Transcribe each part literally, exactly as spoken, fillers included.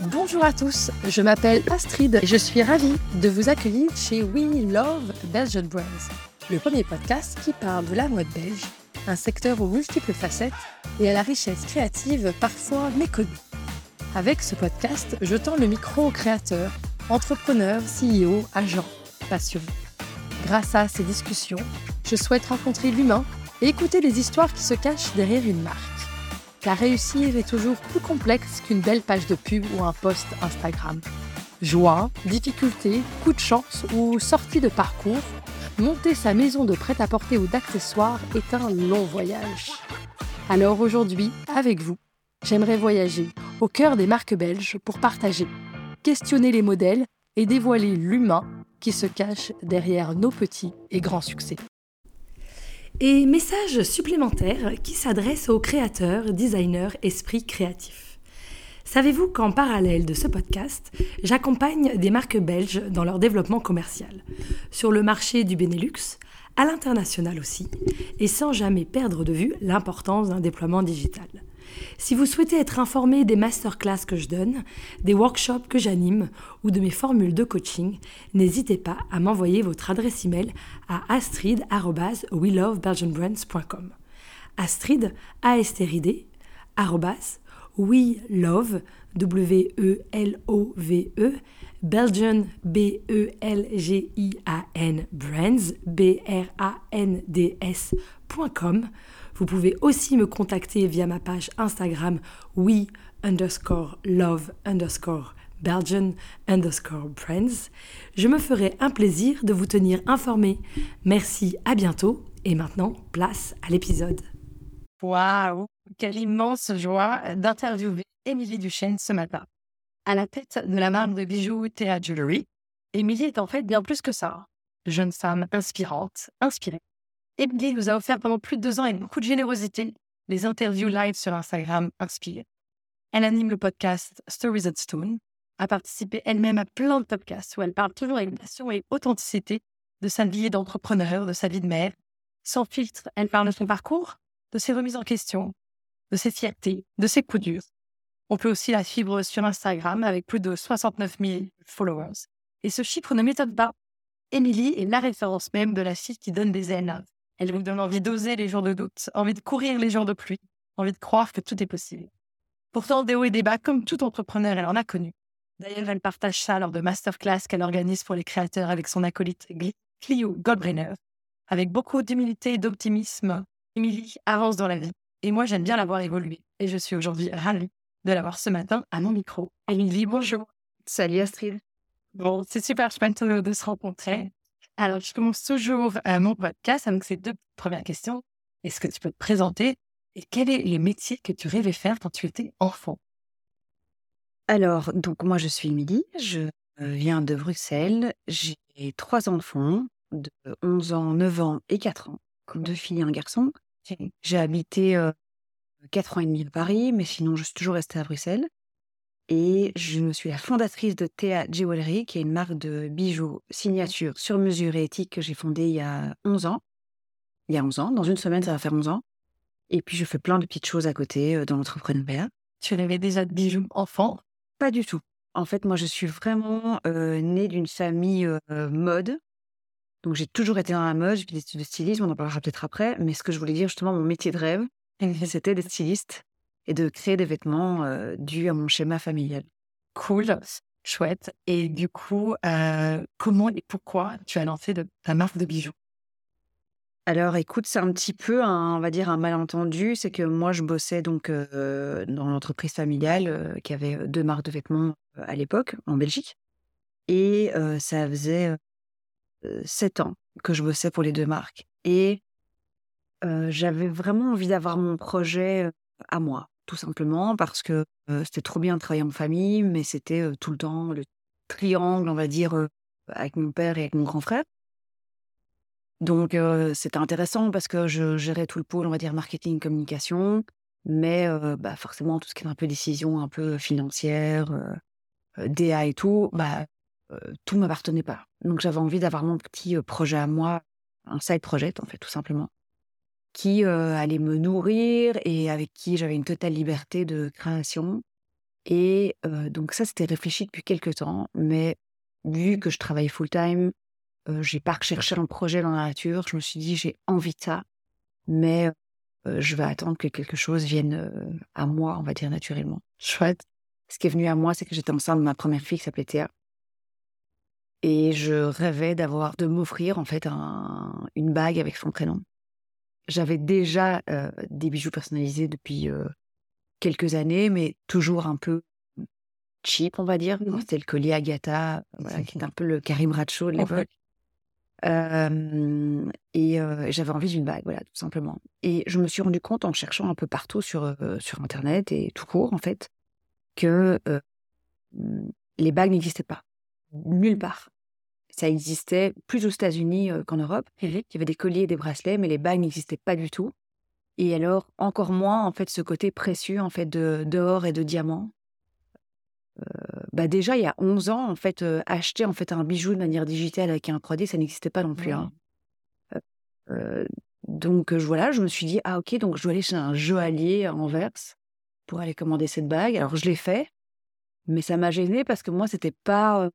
Bonjour à tous, je m'appelle Astrid et je suis ravie de vous accueillir chez We Love Belgian Brands, le premier podcast qui parle de la mode belge, un secteur aux multiples facettes et à la richesse créative parfois méconnue. Avec ce podcast, je tends le micro aux créateurs, entrepreneurs, C E O, agents, passionnés. Grâce à ces discussions, je souhaite rencontrer l'humain et écouter les histoires qui se cachent derrière une marque. Car réussir est toujours plus complexe qu'une belle page de pub ou un post Instagram. Joie, difficultés, coups de chance ou sortie de parcours, monter sa maison de prêt-à-porter ou d'accessoires est un long voyage. Alors aujourd'hui, avec vous, j'aimerais voyager au cœur des marques belges pour partager, questionner les modèles et dévoiler l'humain qui se cache derrière nos petits et grands succès. Et message supplémentaire qui s'adresse aux créateurs, designers, esprits créatifs. Savez-vous qu'en parallèle de ce podcast, j'accompagne des marques belges dans leur développement commercial, sur le marché du Benelux, à l'international aussi, et sans jamais perdre de vue l'importance d'un déploiement digital. Si vous souhaitez être informé des masterclass que je donne, des workshops que j'anime ou de mes formules de coaching, n'hésitez pas à m'envoyer votre adresse email à astrid arobase we love belgian brands point com. Astrid, A-S-T-R-I-D, arobase WeLove, W-E-L-O-V-E, Belgian, B-E-L-G-I-A-N, Brands, B-R-A-N-D-S.com. Vous pouvez aussi me contacter via ma page Instagram we underscore love underscore Belgian underscore brands. Je me ferai un plaisir de vous tenir informé. Merci, à bientôt. Et maintenant, place à l'épisode. Waouh, quelle immense joie d'interviewer Émilie Duchêne ce matin. À la tête de la marque de bijoux Thea Jewelry, Émilie est en fait bien plus que ça. Jeune femme inspirante, inspirée. Émilie nous a offert pendant plus de deux ans avec beaucoup de générosité les interviews live sur Instagram INSPIRE. Elle anime le podcast Stories and Stones, a participé elle-même à plein de podcasts où elle parle toujours avec passion et authenticité de sa vie d'entrepreneur, de sa vie de mère. Sans filtre, elle parle de son parcours, de ses remises en question, de ses fiertés, de ses coups durs. On peut aussi la suivre sur Instagram avec plus de soixante-neuf mille followers. Et ce chiffre ne m'étonne pas. Émilie est la référence même de la fille qui donne des ailes. Elle vous donne envie d'oser les jours de doute, envie de courir les jours de pluie, envie de croire que tout est possible. Pourtant, des hauts et des bas, comme tout entrepreneur, elle en a connu. D'ailleurs, elle partage ça lors de masterclass qu'elle organise pour les créateurs avec son acolyte Clio Goldbrenner. Avec beaucoup d'humilité et d'optimisme, Émilie avance dans la vie. Et moi, j'aime bien l'avoir évolué. Et je suis aujourd'hui ravie de l'avoir ce matin à mon micro. Émilie, bonjour. Salut Astrid. Bon, c'est super, je suis contente de se rencontrer. Alors, je commence toujours euh, mon podcast avec ces deux premières questions. Est-ce que tu peux te présenter et quel est le métier que tu rêvais faire quand tu étais enfant? Alors, donc moi, je suis Émilie, je viens de Bruxelles. J'ai trois enfants, de onze ans, neuf ans et quatre ans, comme deux filles et un garçon. J'ai habité euh, quatre ans et demi à Paris, mais sinon, je suis toujours restée à Bruxelles. Et je suis la fondatrice de Thea Jewelry, qui est une marque de bijoux signature sur mesure et éthique que j'ai fondée il y a onze ans. Il y a onze ans, dans une semaine, ça va faire onze ans. Et puis, je fais plein de petites choses à côté dans l'entrepreneuriat. Tu rêvais déjà de bijoux enfant? Pas du tout. En fait, moi, je suis vraiment euh, née d'une famille euh, mode. Donc, j'ai toujours été dans la mode. J'ai fait des études de stylisme, on en parlera peut-être après. Mais ce que je voulais dire, justement, mon métier de rêve, c'était d'être styliste et de créer des vêtements euh, dus à mon schéma familial. Cool, chouette. Et du coup, euh, comment et pourquoi tu as lancé de, ta marque de bijoux? Alors, écoute, c'est un petit peu, un, on va dire, un malentendu. C'est que moi, je bossais donc euh, dans l'entreprise familiale euh, qui avait deux marques de vêtements euh, à l'époque, en Belgique. Et euh, ça faisait euh, sept ans que je bossais pour les deux marques. Et euh, j'avais vraiment envie d'avoir mon projet à moi. Tout simplement parce que euh, c'était trop bien de travailler en famille, mais c'était euh, tout le temps le triangle, on va dire, euh, avec mon père et avec mon grand frère. Donc, euh, c'était intéressant parce que je gérais tout le pôle, on va dire, marketing, communication, mais euh, bah, forcément, tout ce qui est un peu décision, un peu financière, euh, D A et tout, bah, euh, tout ne m'appartenait pas. Donc, j'avais envie d'avoir mon petit euh, projet à moi, un side project, en fait, tout simplement, qui euh, allait me nourrir et avec qui j'avais une totale liberté de création Et euh, donc ça, c'était réfléchi depuis quelques temps, mais vu que je travaillais full-time, euh, j'ai pas recherché un projet dans la nature. Je me suis dit, j'ai envie de ça, mais euh, je vais attendre que quelque chose vienne euh, à moi, on va dire naturellement. Chouette. Ce qui est venu à moi, c'est que j'étais enceinte de ma première fille qui s'appelait Thea. Et je rêvais d'avoir, de m'offrir en fait un, une bague avec son prénom. J'avais déjà euh, des bijoux personnalisés depuis euh, quelques années, mais toujours un peu cheap, on va dire. C'était le collier Agatha, voilà, qui est un peu le Carrie Bradshaw de l'époque. Euh, et euh, j'avais envie d'une bague, voilà, tout simplement. Et je me suis rendu compte en cherchant un peu partout sur, euh, sur Internet et tout court, en fait, que euh, les bagues n'existaient pas. Nulle part. Ça existait plus aux États-Unis euh, qu'en Europe. Mmh. Il y avait des colliers et des bracelets, mais les bagues n'existaient pas du tout. Et alors, encore moins, en fait, ce côté précieux, en fait, de, d'or et de diamant. Euh, bah déjà, il y a onze ans, en fait, euh, acheter, en fait, un bijou de manière digitale avec un trois D, ça n'existait pas non plus. Mmh. Hein. Euh, donc, euh, voilà, je me suis dit, ah, ok, donc je dois aller chez un joaillier à Anvers pour aller commander cette bague. Alors, je l'ai fait, mais ça m'a gênée parce que moi, c'était pas... Euh,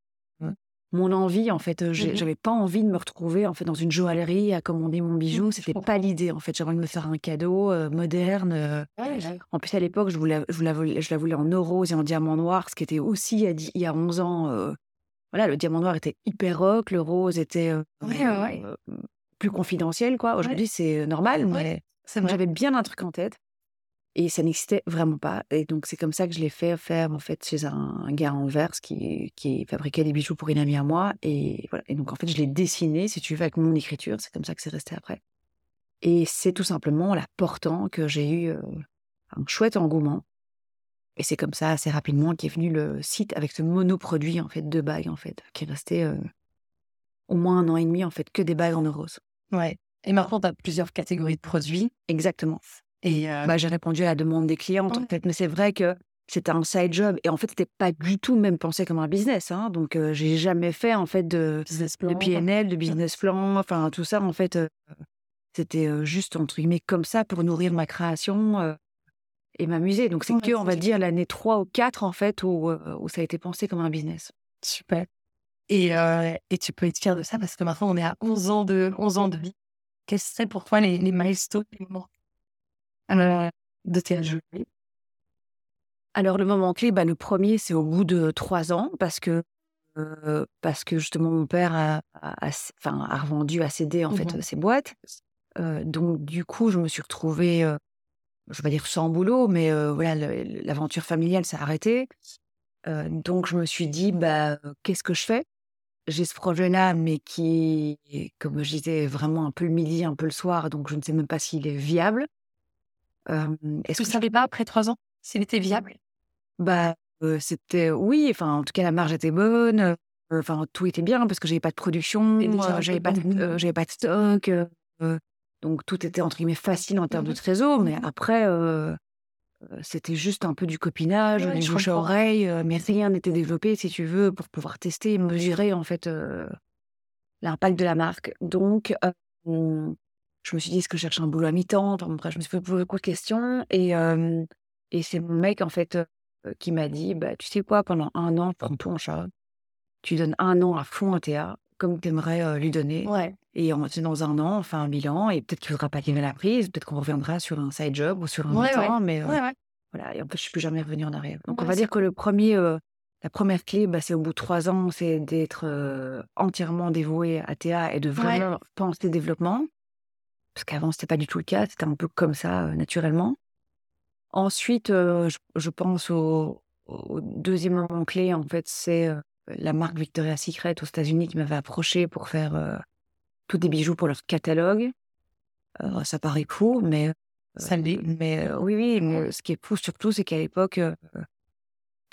Mon envie, en fait, j'ai, mm-hmm. j'avais pas envie de me retrouver en fait dans une joaillerie à commander mon bijou. C'était pas l'idée, en fait. J'avais envie de me faire un cadeau euh, moderne. Euh. Ouais, ouais. En plus, à l'époque, je, voulais, je, la voulais, je la voulais en rose et en diamant noir, ce qui était aussi il y a onze ans. Euh, voilà, le diamant noir était hyper rock, le rose était euh, ouais, euh, ouais. Euh, plus confidentiel, quoi. Aujourd'hui, ouais. c'est normal, mais ouais, c'est vrai. J'avais bien un truc en tête et ça n'existait vraiment pas. Et donc, c'est comme ça que je l'ai fait faire, en fait, chez un, un gars en verse qui, qui fabriquait des bijoux pour une amie à moi. Et voilà. Et donc, en fait, je l'ai dessiné, si tu veux, avec mon écriture. C'est comme ça que c'est resté après. Et c'est tout simplement en la portant que j'ai eu euh, un chouette engouement. Et c'est comme ça, assez rapidement, qu'est venu le site avec ce monoproduit, en fait, de bagues, en fait, qui est resté euh, au moins un an et demi, en fait, que des bagues en rose. Ouais. Et maintenant, tu as plusieurs catégories de produits. Exactement. Et euh... bah, j'ai répondu à la demande des clientes, ouais. en fait. Mais c'est vrai que c'était un side job. Et en fait, c'était pas du tout même pensé comme un business. Hein. Donc, euh, j'ai jamais fait, en fait, de, de P N L, de business plan, enfin, tout ça, en fait. Euh, c'était euh, juste, entre guillemets, comme ça pour nourrir ma création euh, et m'amuser. Donc, c'est ouais, que, c'est on va dire, l'année trois ou quatre, en fait, où, où ça a été pensé comme un business. Super. Et, euh, et tu peux être fière de ça parce que maintenant, on est à onze ans de, onze ans de vie. Quels seraient pour toi les, les milestones, les moments Euh, de Thea Jewelry? Alors, le moment clé, bah, le premier, c'est au bout de trois ans, parce que, euh, parce que justement, mon père a, a, a, a revendu, a cédé, en mm-hmm. fait, ses boîtes. Euh, donc, du coup, je me suis retrouvée, euh, je vais pas dire sans boulot, mais euh, voilà, le, l'aventure familiale s'est arrêtée. Euh, donc, je me suis dit, bah, qu'est-ce que je fais? J'ai ce projet-là, mais qui, comme je disais, vraiment un peu le midi, un peu le soir, donc je ne sais même pas s'il est viable. Euh, est-ce tu ne savais je... pas après trois ans s'il était viable? Bah euh, c'était oui, enfin en tout cas la marge était bonne, enfin euh, tout était bien parce que j'avais pas de production, déjà, euh, j'avais pas de, euh, j'avais pas de stock, euh, donc tout était entre guillemets facile en termes mm-hmm. de trésor, mais mm-hmm. après euh, c'était juste un peu du copinage, ouais, du bouche à oreille, euh, mais rien n'était développé si tu veux pour pouvoir tester, mesurer en fait euh, l'impact de la marque, donc. Euh, on... Je me suis dit, est-ce que je cherche un boulot à mi-temps? Enfin, après, je me suis posé beaucoup de questions. Et, euh, et c'est mon mec, en fait, euh, qui m'a dit, bah, tu sais quoi, pendant un an, prends tout en charge. Tu donnes un an à fond à Théa, comme tu aimerais euh, lui donner. Ouais. Et en, c'est dans un an, on fait un bilan, et peut-être qu'il ne faudra pas qu'il ait la prise, peut-être qu'on reviendra sur un side job ou sur un ouais, mi-temps. Ouais. Mais euh, ouais, ouais. voilà, et en fait, je ne suis plus jamais revenue en arrière. Donc, ouais, on va c'est... dire que le premier, euh, la première clé, bah, c'est au bout de trois ans, c'est d'être euh, entièrement dévoué à Théa et de vraiment ouais. penser développement. Parce qu'avant, ce n'était pas du tout le cas. C'était un peu comme ça, euh, naturellement. Ensuite, euh, je, je pense au, au deuxième moment clé, en fait, c'est euh, la marque Victoria's Secret aux États-Unis qui m'avait approché pour faire euh, tous des bijoux pour leur catalogue. Euh, ça paraît fou, mais... Euh, ça l'est. Mais euh, oui, oui. Mais ce qui est fou, surtout, c'est qu'à l'époque... Euh,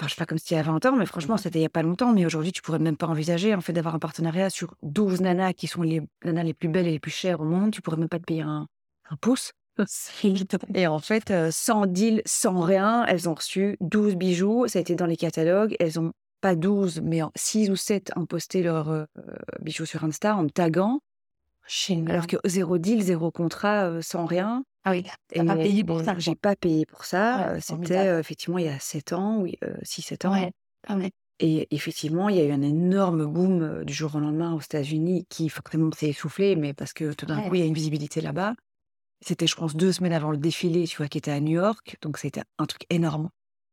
enfin, je ne sais pas comme c'était il y a vingt ans, mais franchement, c'était il n'y a pas longtemps. Mais aujourd'hui, tu ne pourrais même pas envisager en fait, d'avoir un partenariat sur douze nanas qui sont les nanas les plus belles et les plus chères au monde. Tu ne pourrais même pas te payer un, un pouce. Et en fait, euh, sans deal, sans rien, elles ont reçu douze bijoux. Ça a été dans les catalogues. Elles n'ont pas douze, mais six ou sept ont posté leurs euh, bijoux sur Insta en me taguant. Génial. Alors que zéro deal, zéro contrat, euh, sans rien. Ah oui, t'as pas payé pour ça. J'ai pas payé pour ça. Ouais, C'était euh, effectivement il y a sept ans, euh, six sept ans. Ouais, ah ouais. Et effectivement, il y a eu un énorme boom du jour au lendemain aux États-Unis qui forcément s'est essoufflé, mais parce que tout d'un ouais. coup, il y a une visibilité là-bas. C'était, je pense, deux semaines avant le défilé, tu vois, qui était à New York. Donc, c'était un truc énorme.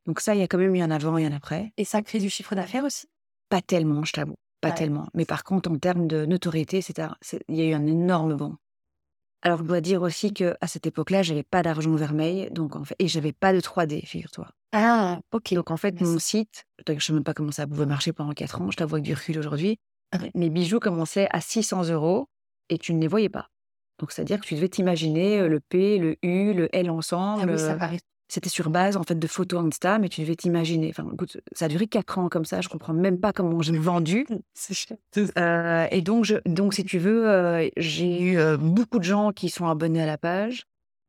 Donc ça, il y a quand même eu un avant et un après. Et ça crée du chiffre d'affaires aussi? Pas tellement, je t'avoue. Pas ouais. tellement. Mais par contre, en termes de notoriété, il y a eu un énorme boom. Alors, je dois dire aussi qu'à cette époque-là, je n'avais pas d'argent vermeil donc en fait, et je n'avais pas de trois D, figure-toi. Ah, ok. Donc, en fait, Merci. mon site, je ne sais même pas comment ça pouvait marcher pendant quatre ans, je t'avoue avec du recul aujourd'hui, okay. mes bijoux commençaient à six cents euros et tu ne les voyais pas. Donc, c'est-à-dire que tu devais t'imaginer le P, le U, le L ensemble. Ah oui, ça paraît. C'était sur base, en fait, de photos Insta, mais tu devais t'imaginer. Enfin, écoute, ça a duré quatre ans comme ça. Je ne comprends même pas comment j'ai vendu. C'est cher. Euh, et donc, je, donc, si tu veux, euh, j'ai eu euh, beaucoup de gens qui sont abonnés à la page.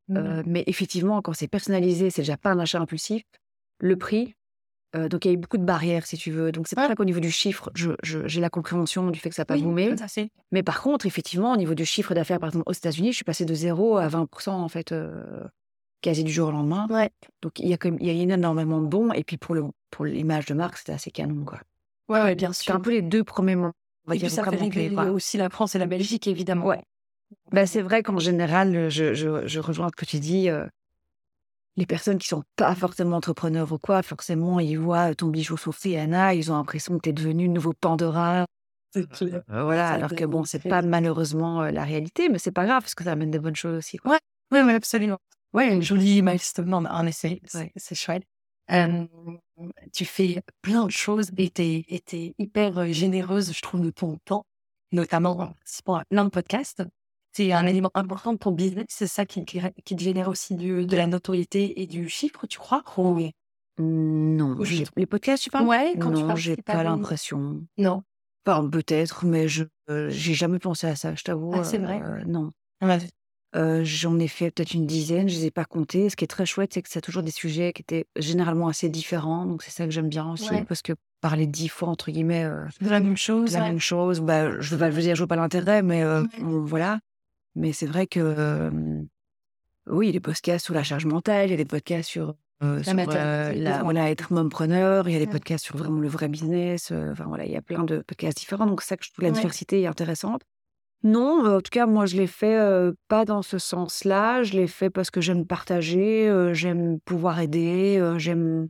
Mmh. Euh, mais effectivement, quand c'est personnalisé, c'est déjà pas un achat impulsif. Le prix. Euh, donc, il y a eu beaucoup de barrières, si tu veux. Donc, c'est ouais. pas qu'au niveau du chiffre, je, je, j'ai la compréhension du fait que ça n'a pas oui, boomé. Assez. Mais par contre, effectivement, au niveau du chiffre d'affaires, par exemple, aux États-Unis, je suis passée de zéro à vingt pour cent, en fait... Euh, quasi du jour au lendemain. Ouais. Donc, il y a quand même, il y a énormément de bons. Et puis, pour, le, pour l'image de marque, c'était assez canon, quoi. Ouais, ouais, bien sûr. C'était un peu les deux premiers moments. On va et dire puis, ça fait ouais. aussi la France et la Belgique, évidemment. Ouais. Bah, c'est vrai qu'en général, je, je, je rejoins ce que tu dis. Euh, les personnes qui ne sont pas forcément entrepreneurs ou quoi, forcément, ils voient ton bijou sourcé, Anna, ils ont l'impression que tu es devenue le nouveau Pandora. C'est clair. Euh, voilà, ça alors que bon, c'est pas malheureusement euh, la réalité, mais c'est pas grave, parce que ça amène des bonnes choses aussi, quoi. Ouais, ouais, mais absolument. Ouais, une jolie milestone, en essai, ouais. c'est chouette. Euh, tu fais plein de choses et t'es, et t'es hyper généreuse, je trouve, de ton temps, notamment pour plein de podcasts. C'est un élément important de ton business, c'est ça qui, qui, qui te génère aussi du, de la notoriété et du chiffre, tu crois? Oui. Non. J'ai... Les podcasts, tu parles? Ouais, quand non, tu parles. Non, j'ai pas, pas l'impression. Non. Enfin, peut-être, mais je euh, j'ai jamais pensé à ça, je t'avoue. Ah, c'est vrai? Euh, non. Ah, bah, Euh, j'en ai fait peut-être une dizaine, je ne les ai pas comptées. Ce qui est très chouette, c'est que c'est toujours des sujets qui étaient généralement assez différents. Donc, c'est ça que j'aime bien aussi. Ouais. Parce que parler dix fois, entre guillemets... Euh, de la même chose. De la ouais. même chose. Bah, je ne veux dire, je vois pas l'intérêt, mais euh, ouais. voilà. Mais c'est vrai que... Euh, oui, il y a des podcasts sur la charge mentale, il y a des podcasts sur... Euh, sur euh, la, voilà, être mompreneur, il y a des ouais. podcasts sur vraiment le vrai business. Euh, enfin, voilà, il y a plein de podcasts différents. Donc, c'est ça que je trouve la ouais. diversité est intéressante. Non, en tout cas, moi, je l'ai fait euh, pas dans ce sens-là. Je l'ai fait parce que j'aime partager, euh, j'aime pouvoir aider, euh, j'aime,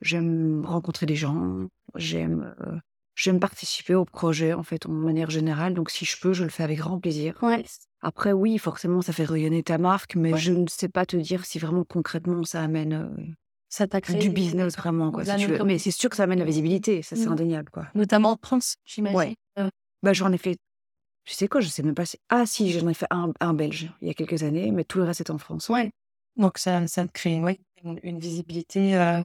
j'aime rencontrer des gens, j'aime, euh, j'aime participer au projet, en fait, en manière générale. Donc, si je peux, je le fais avec grand plaisir. Ouais. Après, oui, forcément, ça fait rayonner ta marque, mais ouais. je ne sais pas te dire si vraiment concrètement ça amène euh, ça t'a créé du business, vraiment. Quoi, si tu veux. Mais c'est sûr que ça amène la visibilité, ça, c'est mmh. indéniable. Quoi. Notamment en France, j'imagine. Ouais. Euh... Bah, j'en ai fait. Tu sais quoi, je sais même pas si... Ah si, j'en ai fait un, un belge il y a quelques années, mais tout le reste est en France. Ouais. Donc ça, ça crée ouais, une, une visibilité euh,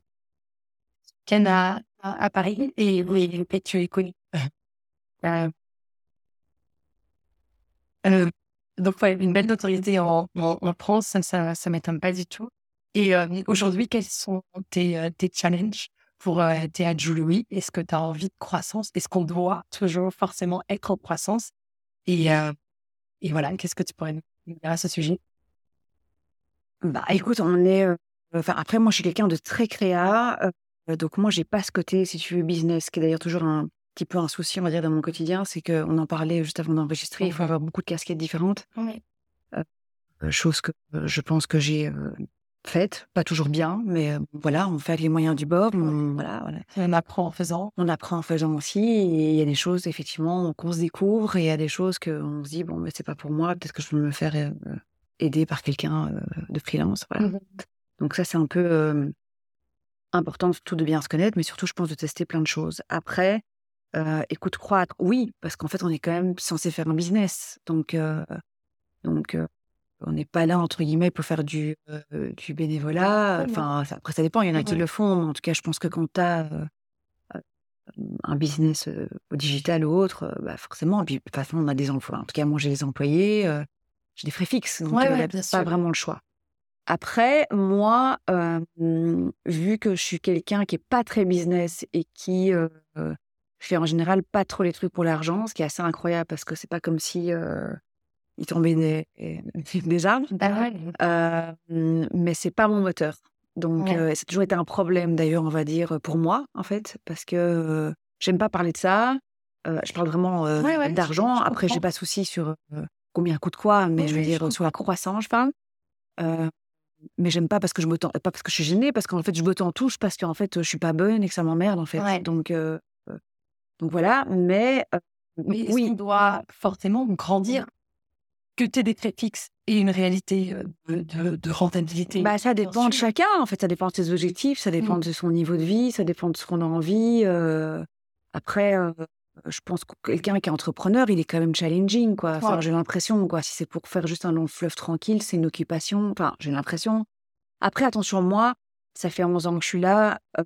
qu'elle a à, à Paris et, et, et tu es connue. euh, euh, donc ouais, une belle notoriété en, en, en France, ça, ça, ça m'étonne pas du tout. Et euh, aujourd'hui, quels sont tes, tes challenges pour euh, Thea Jewelry? Est-ce que tu as envie de croissance? Est-ce qu'on doit toujours forcément être en croissance? Et, euh, et voilà, qu'est-ce que tu pourrais nous dire à ce sujet? Bah, écoute, on est... Euh, enfin, après, moi, je suis quelqu'un de très créa. Euh, donc, moi, j'ai pas ce côté, si tu veux, business, qui est d'ailleurs toujours un petit peu un souci, on va dire, dans mon quotidien. C'est qu'on en parlait juste avant d'enregistrer. Il faut avoir beaucoup de casquettes différentes. Oui. Euh, chose que euh, je pense que j'ai euh, faite. Pas toujours bien, mais euh, voilà, on fait avec les moyens du bord. On, voilà, voilà. on apprend en faisant. On apprend en faisant aussi. Et il y a des choses, effectivement, qu'on se découvre. Et il y a des choses qu'on se dit, bon, mais c'est pas pour moi. Peut-être que je peux me faire euh, aider par quelqu'un euh, de freelance. Voilà. Mm-hmm. Donc ça, c'est un peu euh, important, surtout de bien se connaître, mais surtout, je pense, de tester plein de choses. Après, euh, écoute, croître, oui, parce qu'en fait, on est quand même censé faire un business. Donc, euh, donc euh, on n'est pas là, entre guillemets, pour faire du, euh, du bénévolat. Enfin, ça, après, ça dépend. Il y en a qui ouais. le font. Mais en tout cas, je pense que quand tu as euh, un business euh, digital ou autre, euh, bah forcément, et puis, de toute façon, on a des emplois. En tout cas, moi, j'ai des employés, euh, j'ai des frais fixes. Donc, ouais, euh, ouais, pas vraiment le choix. Après, moi, euh, vu que je suis quelqu'un qui n'est pas très business et qui euh, fait en général pas trop les trucs pour l'argent, ce qui est assez incroyable parce que c'est pas comme si... Euh, il tombait des, des arbres. Bah, euh, ouais. Mais c'est pas mon moteur. Donc, ouais. euh, ça a toujours été un problème, d'ailleurs, on va dire, pour moi, en fait, parce que euh, j'aime pas parler de ça. Euh, je parle vraiment euh, ouais, ouais, d'argent. Je, je Après, j'ai pas de souci sur euh, combien coûte quoi, mais ouais, je veux ouais, dire, je sur la croissance, je parle. Euh, mais j'aime pas parce que je me tends, pas parce que je suis gênée, parce qu'en fait, je me tends touche, parce qu'en fait, je suis pas bonne et que ça m'emmerde, en fait. Ouais. Donc, euh, euh, donc, voilà, mais... Euh, mais est-ce oui. qu'on doit forcément grandir que t'aies des traits fixes et une réalité de, de, de rentabilité. Bah, ça dépend de chacun, en fait. Ça dépend de ses objectifs, ça dépend mmh. de son niveau de vie, ça dépend de ce qu'on a envie. Euh, après, euh, je pense que quelqu'un qui est entrepreneur, il est quand même challenging, quoi. Ouais. Enfin, j'ai l'impression, quoi. Si c'est pour faire juste un long fleuve tranquille, c'est une occupation. Enfin, j'ai l'impression. Après, attention, moi, ça fait onze ans que je suis là. Euh,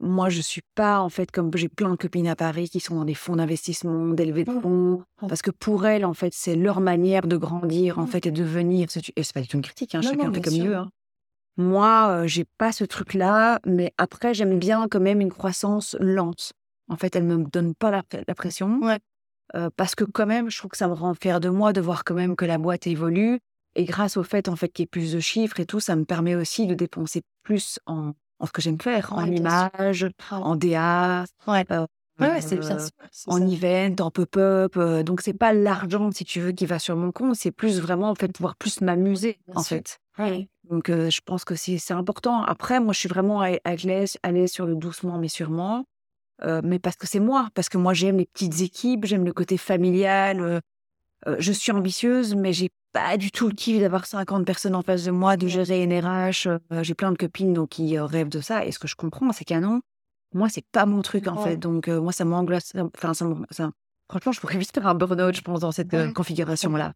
Moi, je suis pas, en fait, comme j'ai plein de copines à Paris qui sont dans des fonds d'investissement, des levées de fonds, parce que pour elles, en fait, c'est leur manière de grandir, en fait, et de devenir. Et c'est pas du tout une critique, hein, non, chacun non, fait comme il veut. Hein. Moi, euh, j'ai pas ce truc-là, mais après, j'aime bien quand même une croissance lente. En fait, elle me donne pas la, la pression, ouais. euh, parce que quand même, je trouve que ça me rend fière de moi de voir quand même que la boîte évolue, et grâce au fait, en fait, qu'il y ait plus de chiffres et tout, ça me permet aussi de dépenser plus en en ce que j'aime faire, ouais, en images, en D A, ouais. Euh, ouais, ouais, c'est, ça, c'est, c'est en ça. Event, en pop-up. Euh, donc, c'est pas l'argent, si tu veux, qui va sur mon compte, c'est plus vraiment, en fait, pouvoir plus m'amuser, bien en sûr. Fait. Ouais. Donc, euh, je pense que c'est, c'est important. Après, moi, je suis vraiment à, à l'aise, à l'aise sur le doucement, mais sûrement. Euh, mais parce que c'est moi, parce que moi, j'aime les petites équipes, j'aime le côté familial. Euh, euh, je suis ambitieuse, mais j'ai pas du tout le kiff d'avoir cinquante personnes en face de moi, de gérer une R H. Euh, j'ai plein de copines donc, qui euh, rêvent de ça. Et ce que je comprends, c'est canon. Moi, c'est pas mon truc, en ouais. fait. Donc, euh, moi, ça m'angoisse. Enfin, ça, ça... Franchement, je pourrais vite faire un burn-out, je pense, dans cette euh, configuration-là.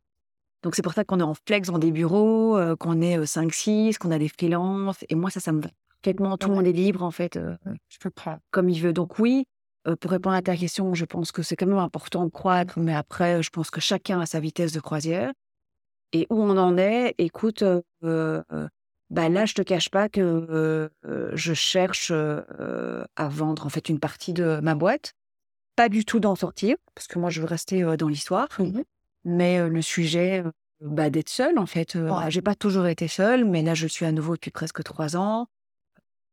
Donc, c'est pour ça qu'on est en flex dans des bureaux, euh, qu'on est euh, cinq six, qu'on a des freelances. Et moi, ça, ça me va. Complètement, tout le ouais. monde est libre, en fait. Euh, je peux pas. Comme il veut. Donc, oui. Euh, pour répondre à ta question, je pense que c'est quand même important de croître. Mais après, je pense que chacun a sa vitesse de croisière. Et où on en est, écoute, euh, euh, bah là, je te cache pas que euh, euh, je cherche euh, à vendre en fait une partie de ma boîte. Pas du tout d'en sortir, parce que moi, je veux rester euh, dans l'histoire. Mm-hmm. Mais euh, le sujet euh, bah, d'être seule, en fait. Euh, ouais. J'ai pas toujours été seule, mais là, je suis à nouveau depuis presque trois ans.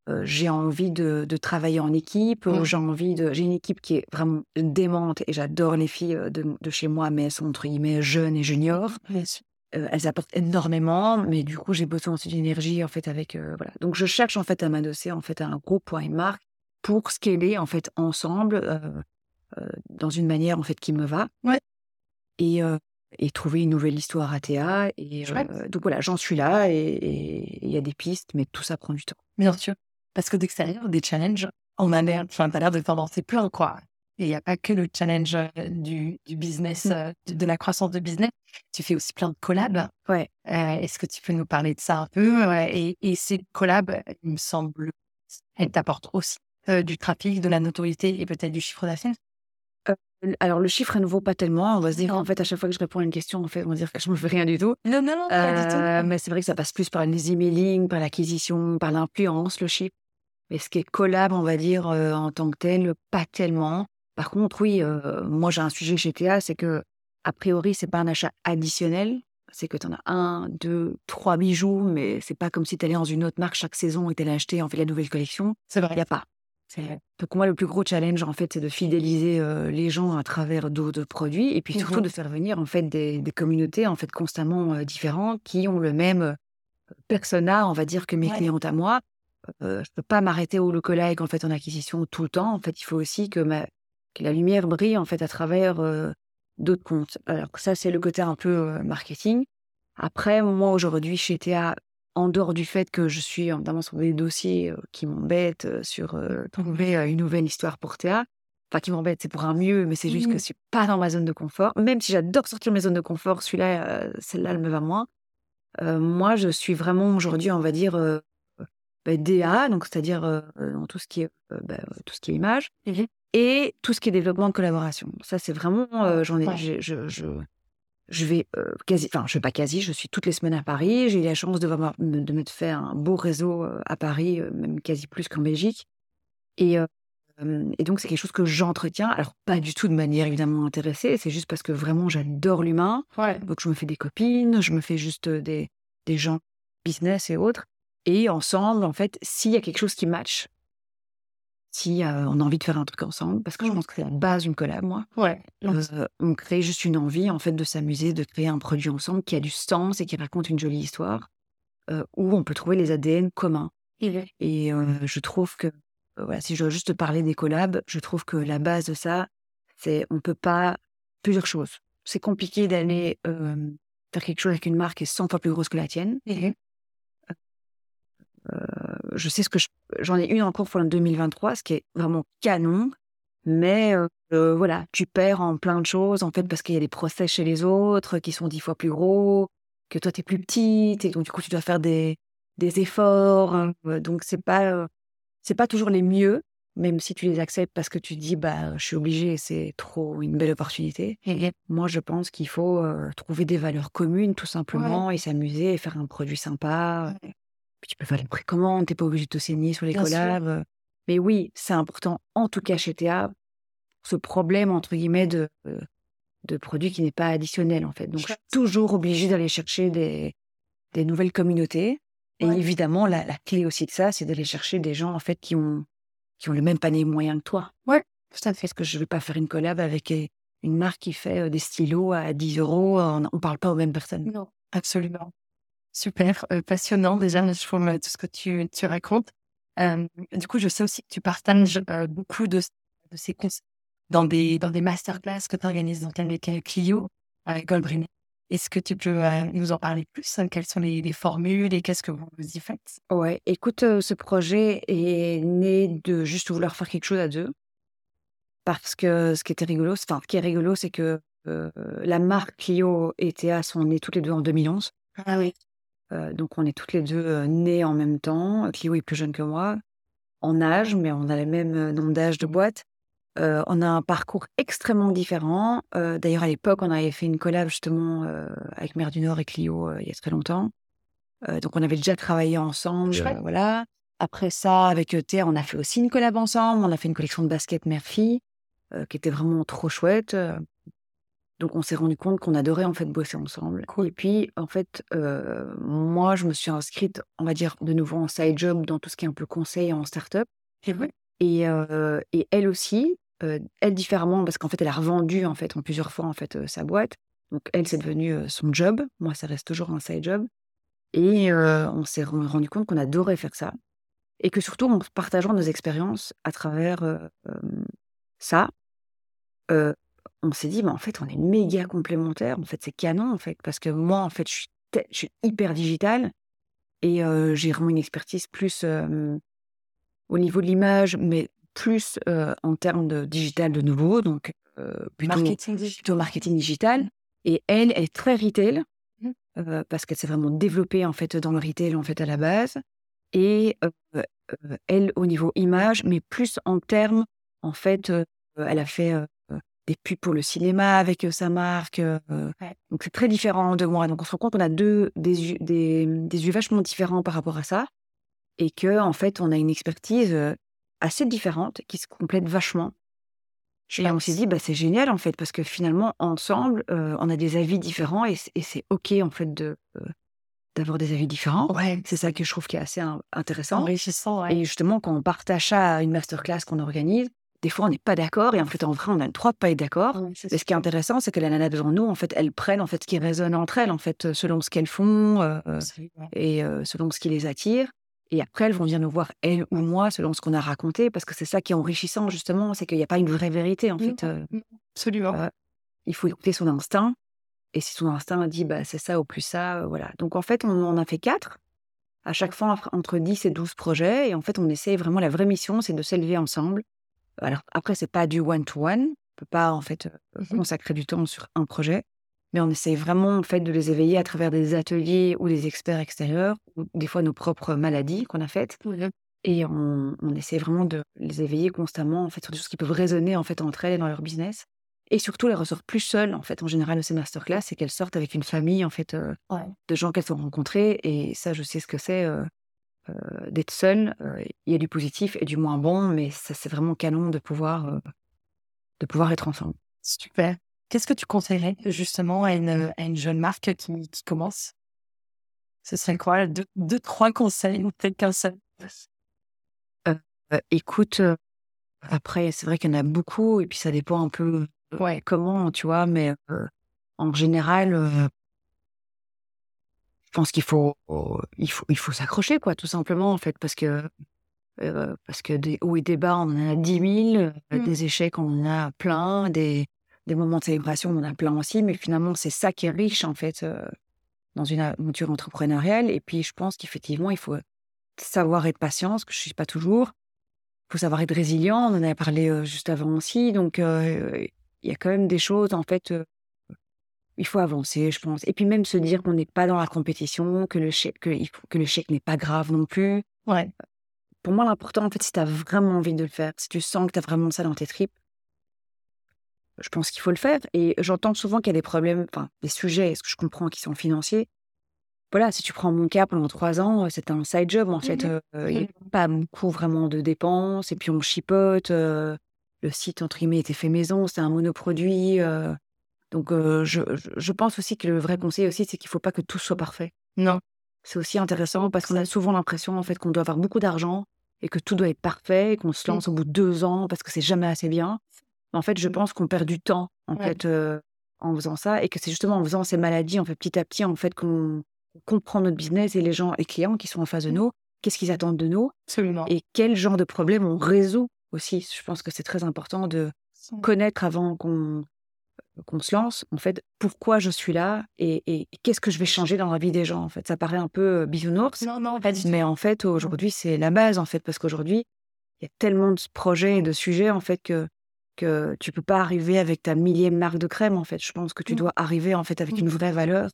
Euh, j'ai envie de, de travailler en équipe. Mm. J'ai envie de. J'ai une équipe qui est vraiment démente et j'adore les filles de, de chez moi, mais elles sont entre guillemets jeunes et juniors. Bien sûr. Euh, elles apportent énormément, mais du coup, j'ai besoin aussi d'énergie, en fait, avec... Euh, voilà. Donc, je cherche, en fait, à m'adosser, en fait, à un groupe ou à une marque pour scaler, en fait, ensemble, euh, euh, dans une manière, en fait, qui me va. Ouais. Et, euh, et trouver une nouvelle histoire à Théa. Et, euh, donc, voilà, j'en suis là et il y a des pistes, mais tout ça prend du temps. Bien sûr. Parce que d'extérieur, des challenges, on a l'air... Enfin, t'as l'air de t'avancer plus en quoi. Et il n'y a pas que le challenge du, du business, mmh. de, de la croissance de business. Tu fais aussi plein de collabs. Ouais. Euh, est-ce que tu peux nous parler de ça un peu ouais. et, et ces collabs, il me semble, elles t'apportent aussi euh, du trafic, de la notoriété et peut-être du chiffre d'affaires. Euh, alors, le chiffre, à nouveau, pas tellement. On va se dire, en fait, à chaque fois que je réponds à une question, en fait, on va dire que je ne me fais rien du tout. Non, non, non, pas euh, du tout. Mais c'est vrai que ça passe plus par les emailing, par l'acquisition, par l'influence, le chiffre. Mais ce qui est collab, on va dire, euh, en tant que tel, pas tellement. Par contre, oui, euh, moi, j'ai un sujet chez Théa, c'est que, a priori, c'est pas un achat additionnel. C'est que tu en as un, deux, trois bijoux, mais c'est pas comme si tu allais dans une autre marque chaque saison et tu allais acheter en fait, la nouvelle collection. C'est vrai. Il n'y a pas. C'est vrai. Donc, moi, le plus gros challenge, en fait, c'est de fidéliser euh, les gens à travers d'autres produits et puis mmh. surtout de faire venir en fait, des, des communautés en fait, constamment euh, différentes qui ont le même persona, on va dire, que mes ouais. clientes à moi. Euh, je peux pas m'arrêter au lookalike en, fait, en acquisition tout le temps. En fait, il faut aussi que ma... que la lumière brille en fait à travers euh, d'autres comptes. Alors que ça, c'est le côté un peu euh, marketing. Après, moi, aujourd'hui, chez Théa, en dehors du fait que je suis notamment sur des dossiers euh, qui m'embêtent euh, sur euh, trouver euh, une nouvelle histoire pour Théa, enfin qui m'embêtent, c'est pour un mieux, mais c'est juste mmh. que je suis pas dans ma zone de confort. Même si j'adore sortir de mes zones de confort, celui-là, euh, celle-là, elle me va moins. Euh, moi, je suis vraiment aujourd'hui, on va dire, euh, bah, D A, donc c'est-à-dire euh, dans tout ce qui est euh, bah, tout ce qui est image. Mmh. Et tout ce qui est développement de collaboration. Ça, c'est vraiment... Euh, j'en ai, ouais. je, je, je, je vais euh, quasi... Enfin, je ne vais pas quasi, je suis toutes les semaines à Paris. J'ai eu la chance de, de, de me faire un beau réseau à Paris, même quasi plus qu'en Belgique. Et, euh, Et donc, c'est quelque chose que j'entretiens. Alors, pas du tout de manière évidemment intéressée. C'est juste parce que vraiment, j'adore l'humain. Ouais. Donc, je me fais des copines, je me fais juste des, des gens business et autres. Et ensemble, en fait, s'il y a quelque chose qui match, si euh, on a envie de faire un truc ensemble, parce que je pense que c'est la base d'une collab, moi. Ouais. Euh, on crée juste une envie, en fait, de s'amuser, de créer un produit ensemble qui a du sens et qui raconte une jolie histoire, euh, où on peut trouver les A D N communs. Mmh. Et euh, je trouve que voilà, si je dois juste parler des collabs, je trouve que la base de ça, c'est on ne peut pas... Plusieurs choses. C'est compliqué d'aller euh, faire quelque chose avec une marque qui est cent fois plus grosse que la tienne. Mmh. Euh, je sais ce que je... J'en ai une encore pour l'année deux mille vingt-trois, ce qui est vraiment canon. Mais euh, voilà, tu perds en plein de choses, en fait, parce qu'il y a des procès chez les autres qui sont dix fois plus gros, que toi, tu es plus petite, et donc du coup, tu dois faire des, des efforts. Hein. Donc, c'est pas... Euh... C'est pas toujours les mieux, même si tu les acceptes parce que tu te dis bah, « je suis obligée, c'est trop une belle opportunité ». Moi, je pense qu'il faut euh, trouver des valeurs communes, tout simplement, ouais. et s'amuser, et faire un produit sympa. Ouais. Puis tu peux faire les précommandes, t'es pas obligé de te saigner sur les Bien collabs. Sûr. Mais oui, c'est important, en tout cas chez Théa, ce problème, entre guillemets, de, de produit qui n'est pas additionnel, en fait. Donc, je suis toujours obligée d'aller chercher des, des nouvelles communautés. Et ouais. évidemment, la, la clé aussi de ça, c'est d'aller chercher des gens en fait qui ont qui ont le même panier moyen que toi. Ouais. Ça fait parce que je vais pas faire une collab avec une marque qui fait des stylos à dix euros. On, on parle pas aux mêmes personnes. Non, absolument. Super, euh, passionnant déjà. Je trouve tout ce que tu tu racontes. Euh, du coup, je sais aussi que tu partages euh, beaucoup de de ces conseils dans des dans des masterclass que tu organises dans avec Clio avec Goldbrenner. Est-ce que tu peux euh, nous en parler plus hein? Quelles sont les, les formules et qu'est-ce que vous y faites? Ouais, écoute, euh, ce projet est né de juste vouloir faire quelque chose à deux. Parce que ce qui était rigolo, enfin, ce qui est rigolo, c'est que euh, la marque Clio et Théa sont nées toutes les deux en deux mille onze. Ah oui. Euh, donc, on est toutes les deux euh, nées en même temps. Clio est plus jeune que moi, en âge, mais on a le même euh, nombre d'âge de boîte. Euh, on a un parcours extrêmement différent. Euh, d'ailleurs, à l'époque, on avait fait une collab justement euh, avec Mère du Nord et Clio euh, il y a très longtemps. Euh, donc, on avait déjà travaillé ensemble. Euh, voilà. Après ça, avec Théa, on a fait aussi une collab ensemble. On a fait une collection de baskets mère-fille euh, qui était vraiment trop chouette. Donc, on s'est rendu compte qu'on adorait en fait bosser ensemble. Cool. Et puis, en fait, euh, moi, je me suis inscrite, on va dire, de nouveau en side job dans tout ce qui est un peu conseil en start-up. C'est vrai. Et, euh, et elle aussi, euh, elle différemment, parce qu'en fait, elle a revendu en, fait, en plusieurs fois en fait, euh, sa boîte. Donc, elle, c'est devenu euh, son job. Moi, ça reste toujours un side job. Et euh, on s'est rendu compte qu'on adorait faire ça. Et que surtout, en partageant nos expériences à travers euh, euh, ça, euh, on s'est dit, bah, en fait, on est méga complémentaires. En fait, c'est canon, en fait. Parce que moi, en fait, je suis, te- je suis hyper digitale. Et euh, j'ai vraiment une expertise plus... Euh, au niveau de l'image, mais plus euh, en termes de digital de nouveau, donc euh, plutôt, marketing digital. plutôt marketing digital. Et elle est très retail, mmh. euh, parce qu'elle s'est vraiment développée en fait, dans le retail en fait, à la base. Et euh, euh, elle, au niveau image, mais plus en termes, en fait, euh, elle a fait euh, des pubs pour le cinéma avec euh, sa marque. Euh, ouais. Donc c'est très différent de moi. Donc on se rend compte qu'on a deux, des, des, des yeux vachement différents par rapport à ça. Et que en fait, on a une expertise assez différente qui se complète vachement. Je et pense. On s'est dit, bah, c'est génial en fait, parce que finalement, ensemble, euh, on a des avis différents et, et c'est ok en fait de euh, d'avoir des avis différents. Ouais. C'est ça que je trouve qui est assez un, intéressant, enrichissant. Ouais. Et justement, quand on partage ça à une masterclass qu'on organise, des fois, on n'est pas d'accord et en fait, en vrai, on a le droit de pas être d'accord. Ouais, et ce qui est intéressant, c'est que la nana devant nous, en fait, elles prennent en fait ce qui résonne entre elles, en fait, selon ce qu'elles font euh, et euh, selon ce qui les attire. Et après, elles vont venir nous voir, elles ou moi, selon ce qu'on a raconté, parce que c'est ça qui est enrichissant, justement, c'est qu'il n'y a pas une vraie vérité, en mmh, fait. Euh, absolument. Euh, il faut écouter son instinct, et si son instinct dit, bah, c'est ça ou plus ça, euh, voilà. Donc, en fait, on en a fait quatre, à chaque fois entre dix et douze projets, et en fait, on essaie vraiment, la vraie mission, c'est de s'élever ensemble. Alors, après, c'est pas du one-to-one, on ne peut pas, en fait, euh, mmh. consacrer du temps sur un projet, mais on essaie vraiment en fait, de les éveiller à travers des ateliers ou des experts extérieurs, ou des fois nos propres maladies qu'on a faites. Oui. Et on, on essaie vraiment de les éveiller constamment en fait, sur des choses qui peuvent résonner en fait, entre elles et dans leur business. Et surtout, elles ressortent plus seules en, fait, en général de ces masterclass, c'est qu'elles sortent avec une famille en fait, euh, ouais. de gens qu'elles ont rencontrés. Et ça, je sais ce que c'est. Euh, euh, d'être seul. Euh, il y a du positif et du moins bon, mais ça, c'est vraiment canon de pouvoir, euh, de pouvoir être ensemble. Super. Qu'est-ce que tu conseillerais justement à une, à une jeune marque qui, qui commence? Ce serait quoi, deux, deux, trois conseils ou peut-être qu'un seul? euh, euh, Écoute, euh, après, c'est vrai qu'il y en a beaucoup et puis ça dépend un peu euh, ouais. comment, tu vois, mais euh, en général... Euh, Je pense qu'il faut, il faut, il faut s'accrocher, quoi, tout simplement, en fait, parce que, euh, parce que des hauts et des bas, on en a dix mille, mmh. des échecs, on en a plein, des, des moments de célébration, on en a plein aussi, mais finalement, c'est ça qui est riche, en fait, euh, dans une aventure entrepreneuriale. Et puis, je pense qu'effectivement, il faut savoir être patient, ce que je ne suis pas toujours. Il faut savoir être résilient, on en a parlé euh, juste avant aussi. Donc, euh, il y a quand même des choses, en fait... Euh, Il faut avancer, je pense. Et puis même se dire qu'on n'est pas dans la compétition, que le chèque, que, que le chèque n'est pas grave non plus. Ouais. Pour moi, l'important, en fait, si tu as vraiment envie de le faire, si tu sens que tu as vraiment ça dans tes tripes, je pense qu'il faut le faire. Et j'entends souvent qu'il y a des problèmes, enfin, des sujets, ce que je comprends, qui sont financiers. Voilà, si tu prends mon cas pendant trois ans, c'était un side job, en fait. Euh, il n'y a pas beaucoup vraiment de dépenses. Et puis on chipote. Euh, le site, entre guillemets, était fait maison. C'était un monoproduit. Euh, Donc, euh, je, je pense aussi que le vrai conseil aussi, c'est qu'il ne faut pas que tout soit parfait. Non. C'est aussi intéressant parce qu'on a souvent l'impression, en fait, qu'on doit avoir beaucoup d'argent et que tout doit être parfait et qu'on se lance au bout de deux ans parce que c'est jamais assez bien. Mais en fait, je pense qu'on perd du temps, en ouais. fait, euh, en faisant ça et que c'est justement en faisant ces maladies, en fait, petit à petit, en fait, qu'on comprend notre business et les gens, les clients qui sont en face de nous, qu'est-ce qu'ils attendent de nous. Absolument. Et quel genre de problème on résout aussi. Je pense que c'est très important de connaître avant qu'on... qu'on se lance, en fait, pourquoi je suis là et, et, et qu'est-ce que je vais changer dans la vie des gens, en fait. Ça paraît un peu bisounours, non, non, pas du tout. Mais en fait, aujourd'hui, c'est la base, en fait, parce qu'aujourd'hui, il y a tellement de projets et de sujets, en fait, que, que tu ne peux pas arriver avec ta millième marque de crème, en fait. Je pense que tu dois arriver, en fait, avec une vraie valeur.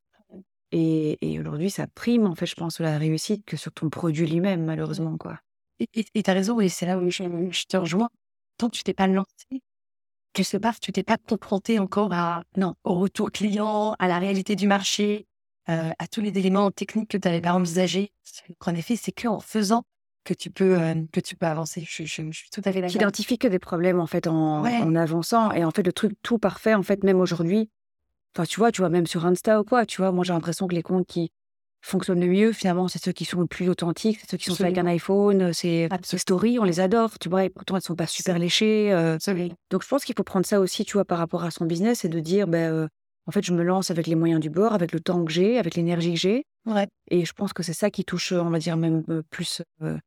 Et, et aujourd'hui, ça prime, en fait, je pense, sur la réussite que sur ton produit lui-même, malheureusement, quoi. Et, et, et t'as raison, et c'est là où je, je te rejoins. Tant que tu t'es pas lancé, quelque part, tu t'es pas confronté encore à, non, au retour client, à la réalité du marché, euh, à tous les éléments techniques que tu n'avais pas envisagés. Donc, en effet, c'est qu'en faisant que tu peux, euh, que tu peux avancer. Je, je, je suis tout à fait d'accord. Tu n'identifies que des problèmes en, fait, en, ouais. en avançant. Et en fait, le truc tout parfait, en fait, même aujourd'hui, tu vois, tu vois, même sur Insta ou quoi, tu vois, moi j'ai l'impression que les comptes qui fonctionnent le mieux, finalement, c'est ceux qui sont le plus authentiques, c'est ceux qui sont faits avec un iPhone, c'est les stories, on les adore, tu vois, et pourtant elles ne sont pas super léchées. Euh, donc je pense qu'il faut prendre ça aussi, tu vois, par rapport à son business, et de dire, ben, euh, en fait, je me lance avec les moyens du bord, avec le temps que j'ai, avec l'énergie que j'ai. Ouais. Et je pense que c'est ça qui touche, on va dire, même euh, plus euh,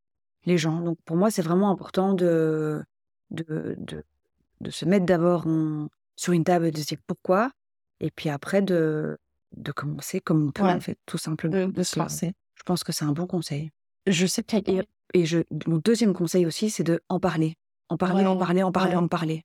les gens. Donc pour moi, c'est vraiment important de, de, de, de se mettre d'abord en, sur une table et de se dire pourquoi, et puis après de... de commencer comme on peut, ouais. en fait, tout simplement. De, de se lancer. Je pense que c'est un bon conseil. Je sais que... Et, et je, mon deuxième conseil aussi, c'est de en parler. En parler, ouais. en parler, en parler, ouais. en parler.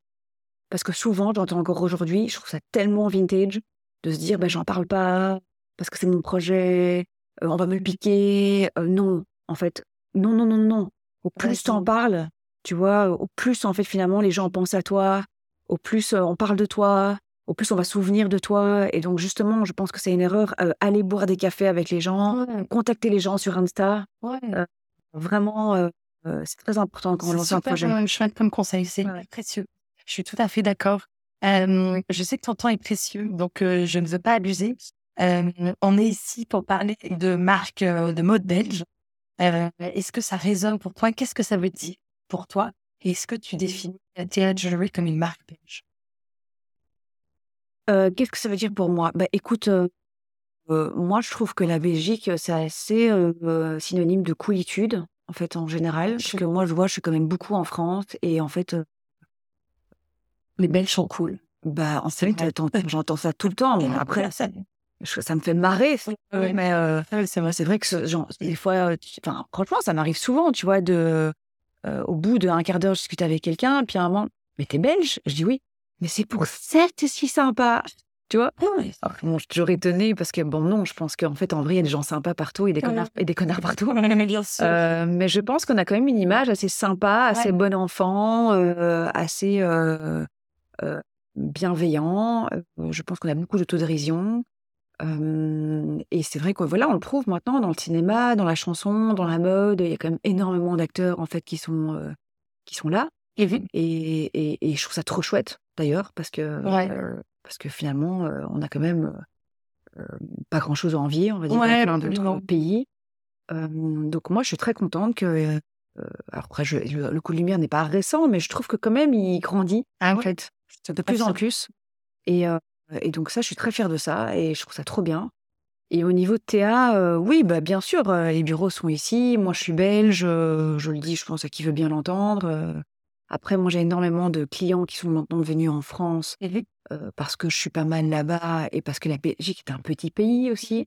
Parce que souvent, j'entends encore aujourd'hui, je trouve ça tellement vintage, de se dire, bah, j'en parle pas, parce que c'est mon projet, euh, on va me le piquer. Euh, non, en fait, non, non, non, non. Au plus ouais, t'en parles, tu vois, au plus, en fait, finalement, les gens pensent à toi, au plus, euh, on parle de toi, au plus, on va souvenir de toi. Et donc, justement, je pense que c'est une erreur. Euh, aller boire des cafés avec les gens, ouais. contacter les gens sur Insta. Ouais. Euh, vraiment, euh, euh, c'est très important quand on lance un projet. C'est chouette comme conseil. C'est ouais. précieux. Je suis tout à fait d'accord. Euh, je sais que ton temps est précieux, donc euh, je ne veux pas abuser. Euh, on est ici pour parler de marques, euh, de mode belge. Euh, est-ce que ça résonne pour toi? Qu'est-ce que ça veut dire pour toi? Est-ce que tu définis Thea Jewelry comme une marque belge? Euh, qu'est-ce que ça veut dire pour moi? Bah, écoute, euh, euh, moi, je trouve que la Belgique, c'est assez euh, synonyme de coolitude, en fait, en général. Parce que moi, je vois, je suis quand même beaucoup en France. Et en fait, euh, les Belges sont cool. Bah, en fait, j'entends ça tout le temps. Mais après, ça, je, ça me fait marrer. Ouais. Mais euh, c'est vrai, c'est vrai que ce, genre, des fois, tu, franchement, ça m'arrive souvent, tu vois, de, euh, au bout d'un quart d'heure, je discute avec quelqu'un, puis à un moment, mais t'es belge? Je dis oui. Mais c'est pour ça que c'est si sympa, tu vois. Ouais. Alors, bon, je suis toujours étonnée parce que, bon, non, je pense qu'en fait, en vrai, il y a des gens sympas partout et des, ouais. connards, et des connards partout. Euh, mais je pense qu'on a quand même une image assez sympa, assez ouais. bon enfant, euh, assez euh, euh, bienveillant. Je pense qu'on a beaucoup d'autodérision. Euh, et c'est vrai qu'on voilà, on le prouve maintenant dans le cinéma, dans la chanson, dans la mode. Il y a quand même énormément d'acteurs en fait, qui, sont, euh, qui sont là. Mmh. Et, et, et je trouve ça trop chouette, d'ailleurs, parce que, ouais. euh, parce que finalement, euh, on a quand même euh, pas grand-chose à envier, on va dire, ouais, dans d'autres pays. Euh, donc moi, je suis très contente que... Euh, alors après, je, je, le coup de lumière n'est pas récent, mais je trouve que quand même, il grandit, ah, en ouais. fait, de plus en plus. Et... Euh, Et donc ça, je suis très fière de ça et je trouve ça trop bien. Et au niveau de Théa, euh, oui, bah, bien sûr, euh, les bureaux sont ici. Moi, je suis belge, euh, je le dis, je pense à qui veut bien l'entendre. Euh, après, moi, j'ai énormément de clients qui sont maintenant venus en France euh, parce que je suis pas mal là-bas et parce que la Belgique est un petit pays aussi.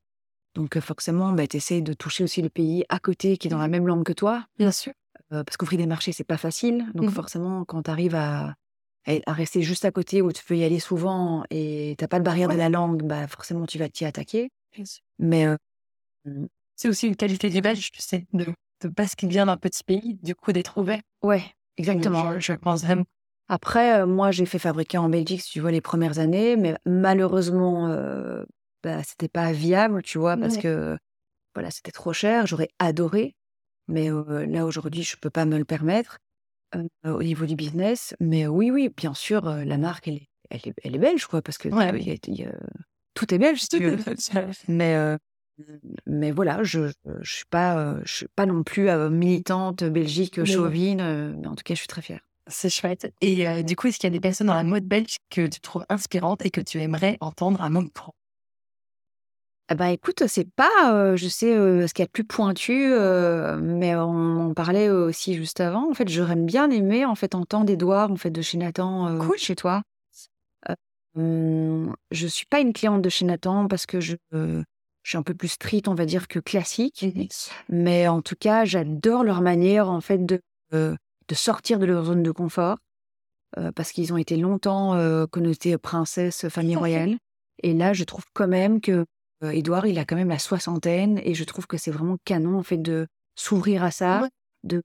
Donc euh, forcément, bah, tu essaies de toucher aussi le pays à côté qui est dans la même langue que toi. Bien sûr. Euh, parce qu'ouvrir des marchés, c'est pas facile. Donc mmh. forcément, quand tu arrives à... à rester juste à côté où tu peux y aller souvent et t'as pas de barrière ouais. de la langue, bah forcément tu vas t'y attaquer. Mais euh... c'est aussi une qualité du belge, tu sais, de de pas ce qui vient d'un petit pays, du coup d'être ouvert. Ouais, exactement. Je, je pense même. Après, euh, moi j'ai fait fabriquer en Belgique, si tu vois, les premières années, mais malheureusement, euh, bah c'était pas viable, tu vois, parce ouais. que voilà, c'était trop cher. J'aurais adoré, mais euh, là aujourd'hui je peux pas me le permettre. Euh, au niveau du business, mais oui, oui, bien sûr, euh, la marque, elle est, elle est, elle est belge, quoi, parce que ouais, y a, y a, tout est belge, si tu veux. mais, euh, mais voilà, je ne suis, euh, suis pas non plus euh, militante belgique, chauvine, euh, mais en tout cas, je suis très fière. C'est chouette. Et euh, du coup, est-ce qu'il y a des personnes dans la mode belge que tu trouves inspirantes et que tu aimerais entendre à mon micro? Eh ben, écoute, c'est pas, euh, je sais, euh, ce qu'il y a de plus pointu, euh, mais on en parlait aussi juste avant. En fait, j'aurais bien aimé en fait, entendre Édouard en fait, de chez Nathan, euh, cool. chez toi. Euh, je suis pas une cliente de chez Nathan parce que je, euh, je suis un peu plus street, on va dire, que classique. Mm-hmm. Mais en tout cas, j'adore leur manière en fait, de, euh, de sortir de leur zone de confort euh, parce qu'ils ont été longtemps euh, connotés princesse, famille royale. Et là, je trouve quand même que Euh, Édouard, il a quand même la soixantaine et je trouve que c'est vraiment canon en fait de s'ouvrir à ça, ouais. de,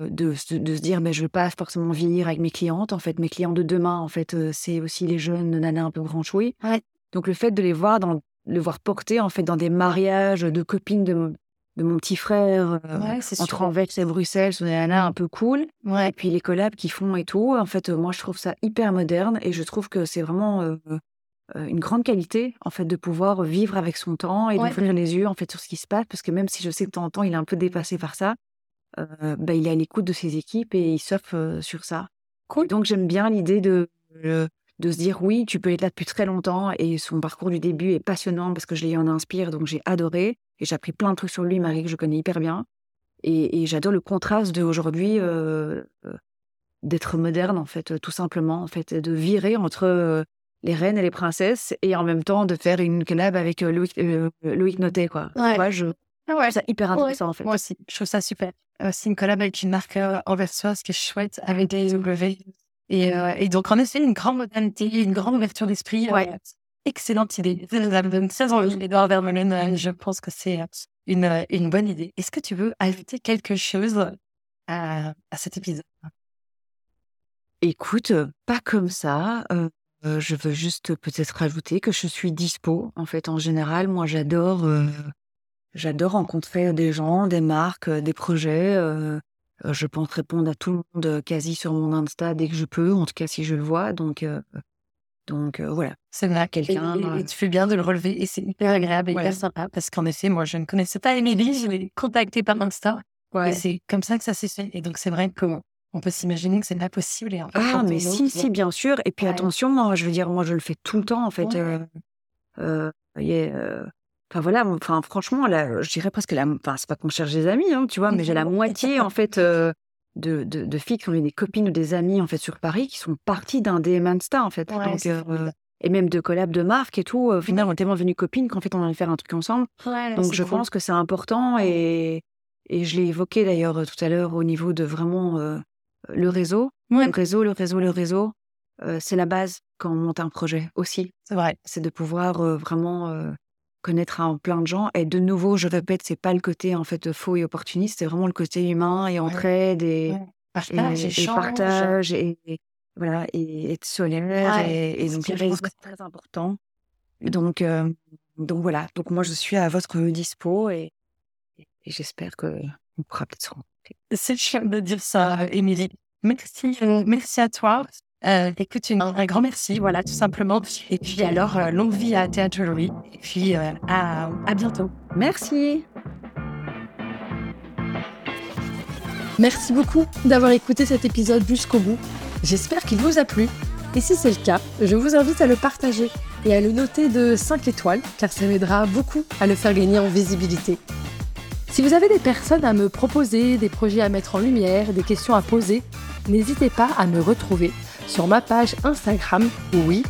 de, de, de se dire mais je ne veux pas forcément vieillir avec mes clientes. En fait, mes clients de demain, en fait, euh, c'est aussi les jeunes nanas un peu branchouilles. Ouais. Donc le fait de les voir, dans, le voir porter en fait dans des mariages de copines de, de mon petit frère euh, ouais, entre Anvers et Bruxelles, ce nanas un peu cool. Ouais. Et puis les collabs qu'ils font et tout. En fait, euh, moi je trouve ça hyper moderne et je trouve que c'est vraiment euh, une grande qualité, en fait, de pouvoir vivre avec son temps et ouais. d'ouvrir les yeux, en fait, sur ce qui se passe. Parce que même si je sais que de temps en temps, il est un peu dépassé par ça, euh, bah, il est à l'écoute de ses équipes et il surfe euh, sur ça. Cool. Donc, j'aime bien l'idée de, de se dire, oui, tu peux être là depuis très longtemps et son parcours du début est passionnant parce que je l'ai eu en Inspire, donc j'ai adoré. Et j'ai appris plein de trucs sur lui, Marie, que je connais hyper bien. Et, et j'adore le contraste d'aujourd'hui, euh, d'être moderne, en fait, tout simplement, en fait, de virer entre... Euh, les reines et les princesses, et en même temps de faire une collab avec euh, Louis, euh, Louis Noté, quoi. Ouais. Ouais, je... ah ouais. C'est hyper intéressant, ouais. en fait. Moi aussi, je trouve ça super. Euh, c'est une collab avec une marque euh, anversoise qui est chouette, avec D S W. Et, euh, et donc, en effet, une grande modernité, une grande ouverture d'esprit. Ouais. Euh, excellente idée. Ça me donne très envie, Édouard Vermeulen. Je pense que c'est une, une bonne idée. Est-ce que tu veux ajouter quelque chose à, à cet épisode? Écoute, pas comme ça. Euh... Euh, je veux juste peut-être rajouter que je suis dispo. En fait, en général, moi, j'adore, euh, j'adore rencontrer des gens, des marques, des projets. Euh, je pense répondre à tout le monde quasi sur mon Insta dès que je peux, en tout cas si je le vois. Donc, euh, donc euh, voilà. C'est là quelqu'un. Et, et, euh... et tu fais bien de le relever. Et c'est hyper agréable et ouais. hyper sympa. Parce qu'en effet, moi, je ne connaissais pas Émilie. Je l'ai contactée par Insta. Ouais. Et c'est comme ça que ça s'est fait. Et donc, c'est vrai que... on peut s'imaginer que c'est pas possible. Et en fait, ah, mais si, si, bien sûr. Et puis ouais. attention, moi, je veux dire, moi, je le fais tout le temps, en fait. Ouais. Euh, euh, yeah, euh, enfin, voilà, enfin, franchement, là, je dirais presque, la, enfin, c'est pas qu'on cherche des amis, hein, tu vois, mais j'ai la moitié, en fait, euh, de, de, de filles qui ont eu des copines ou des amis, en fait, sur Paris, qui sont parties d'un D M Insta, en fait. Ouais, donc, euh, et même de collabs de marques et tout. Au final, on est tellement devenues copines qu'en fait, on allait faire un truc ensemble. Ouais, là, donc, je cool. pense que c'est important. Et, et je l'ai évoqué, d'ailleurs, tout à l'heure, au niveau de vraiment... Euh, Le réseau, ouais. le réseau, le réseau, le réseau, euh, c'est la base quand on monte un projet aussi. C'est vrai. C'est de pouvoir euh, vraiment euh, connaître un, plein de gens. Et de nouveau, je répète, c'est pas le côté en fait faux et opportuniste, c'est vraiment le côté humain et entraide et, ouais. partage, et, et, et partage et, et voilà et être solidaire. Ouais. Et, et donc, je pense que c'est très important. Donc, euh, Donc voilà, donc moi je suis à votre dispo et, et j'espère qu'on pourra peut-être se rencontrer. C'est chiant de dire ça, Émilie. Merci, euh, merci à toi. Euh, écoute, une, un grand merci, voilà, tout simplement. Et puis alors, euh, longue vie à Thea Jewelry. Et puis euh, à, à bientôt. Merci. Merci beaucoup d'avoir écouté cet épisode jusqu'au bout. J'espère qu'il vous a plu. Et si c'est le cas, je vous invite à le partager et à le noter de cinq étoiles, car ça m'aidera beaucoup à le faire gagner en visibilité. Si vous avez des personnes à me proposer, des projets à mettre en lumière, des questions à poser, n'hésitez pas à me retrouver sur ma page Instagram oui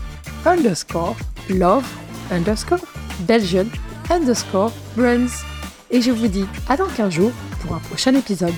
underscore love underscore Belgian underscore brands. Et je vous dis à dans quinze jours pour un prochain épisode.